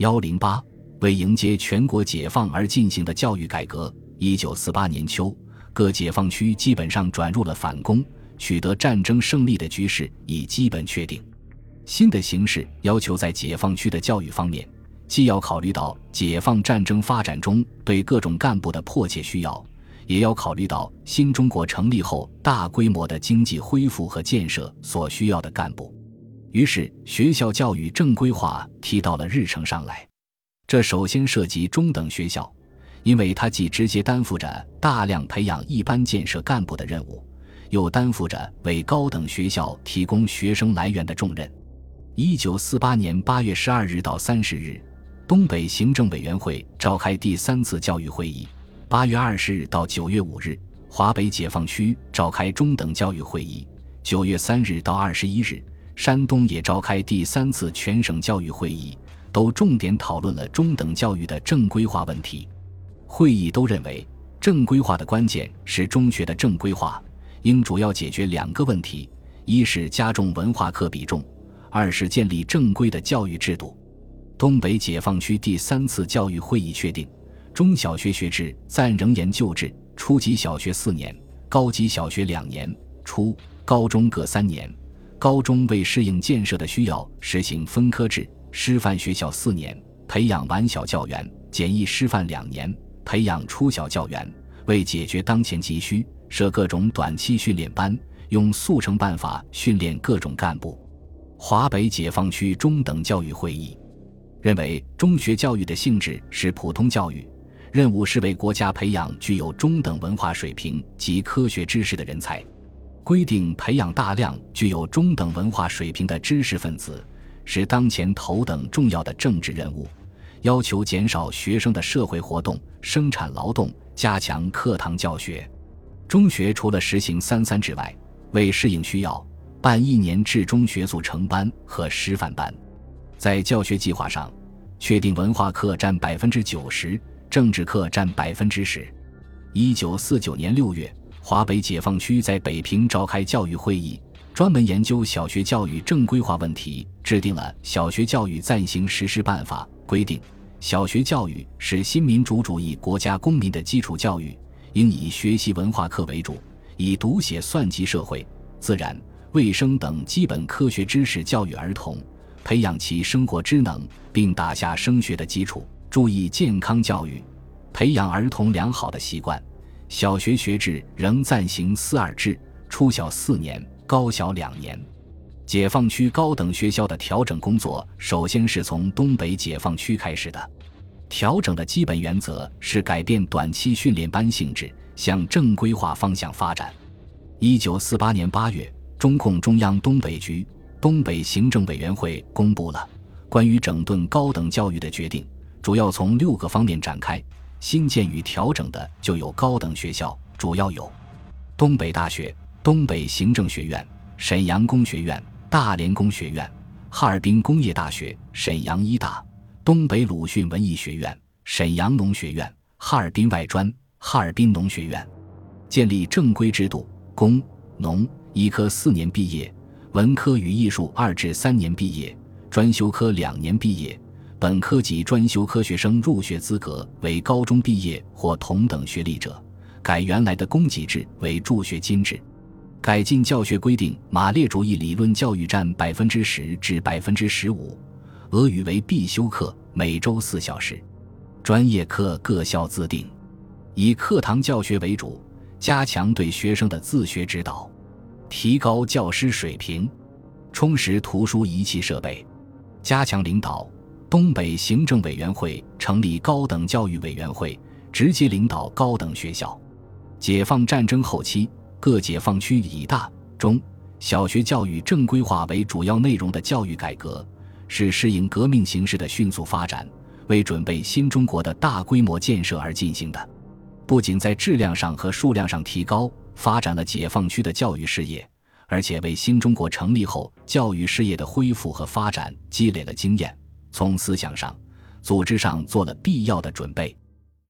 108为迎接全国解放而进行的教育改革。1948年秋，各解放区基本上转入了反攻，取得战争胜利的局势已基本确定。新的形势要求在解放区的教育方面，既要考虑到解放战争发展中对各种干部的迫切需要，也要考虑到新中国成立后大规模的经济恢复和建设所需要的干部。于是学校教育正规化提到了日程上来。这首先涉及中等学校，因为它既直接担负着大量培养一般建设干部的任务，又担负着为高等学校提供学生来源的重任。1948年8月12日到30日，东北行政委员会召开第三次教育会议。8月20日到9月5日，华北解放区召开中等教育会议。9月3日到21日，山东也召开第三次全省教育会议，都重点讨论了中等教育的正规化问题。会议都认为，正规化的关键是中学的正规化，应主要解决两个问题：一是加重文化课比重，二是建立正规的教育制度。东北解放区第三次教育会议确定，中小学学制暂仍沿旧制，初级小学4年，高级小学2年，初、高中各3年。高中为适应建设的需要，实行分科制，师范学校4年，培养完小教员；简易师范2年，培养初小教员。为解决当前急需，设各种短期训练班，用速成办法训练各种干部。华北解放区中等教育会议认为，中学教育的性质是普通教育，任务是为国家培养具有中等文化水平及科学知识的人才，规定培养大量具有中等文化水平的知识分子是当前头等重要的政治任务，要求减少学生的社会活动、生产劳动，加强课堂教学。中学除了实行3-3制外，为适应需要，办1年制中学速成班和师范班。在教学计划上，确定文化课占 90%， 政治课占 10%。1949年6月，华北解放区在北平召开教育会议，专门研究小学教育正规化问题，制定了《小学教育暂行实施办法》，规定小学教育是新民主主义国家公民的基础教育，应以学习文化课为主，以读写算计社会、自然、卫生等基本科学知识教育儿童，培养其生活知能，并打下升学的基础。注意健康教育，培养儿童良好的习惯。小学学制仍暂行4-2制，初小4年，高小2年。解放区高等学校的调整工作首先是从东北解放区开始的。调整的基本原则是改变短期训练班性质，向正规化方向发展。1948年8月，中共中央东北局、东北行政委员会公布了关于整顿高等教育的决定，主要从6个方面展开。新建与调整的就有高等学校，主要有东北大学、东北行政学院、沈阳工学院、大连工学院、哈尔滨工业大学、沈阳医大、东北鲁迅文艺学院、沈阳农学院、哈尔滨外专、哈尔滨农学院。建立正规制度，工、农、医科4年毕业，文科与艺术2至3年毕业，专修科2年毕业。本科及专修科学生入学资格为高中毕业或同等学历者，改原来的供给制为助学金制。改进教学规定，马列主义理论教育占 10%至 15%， 俄语为必修课，每周4小时。专业课各校自定，以课堂教学为主，加强对学生的自学指导，提高教师水平，充实图书仪器设备，加强领导。东北行政委员会成立高等教育委员会，直接领导高等学校。解放战争后期，各解放区以大、中、小学教育正规化为主要内容的教育改革，是适应革命形势的迅速发展，为准备新中国的大规模建设而进行的。不仅在质量上和数量上提高，发展了解放区的教育事业，而且为新中国成立后教育事业的恢复和发展积累了经验，从思想上、组织上做了必要的准备。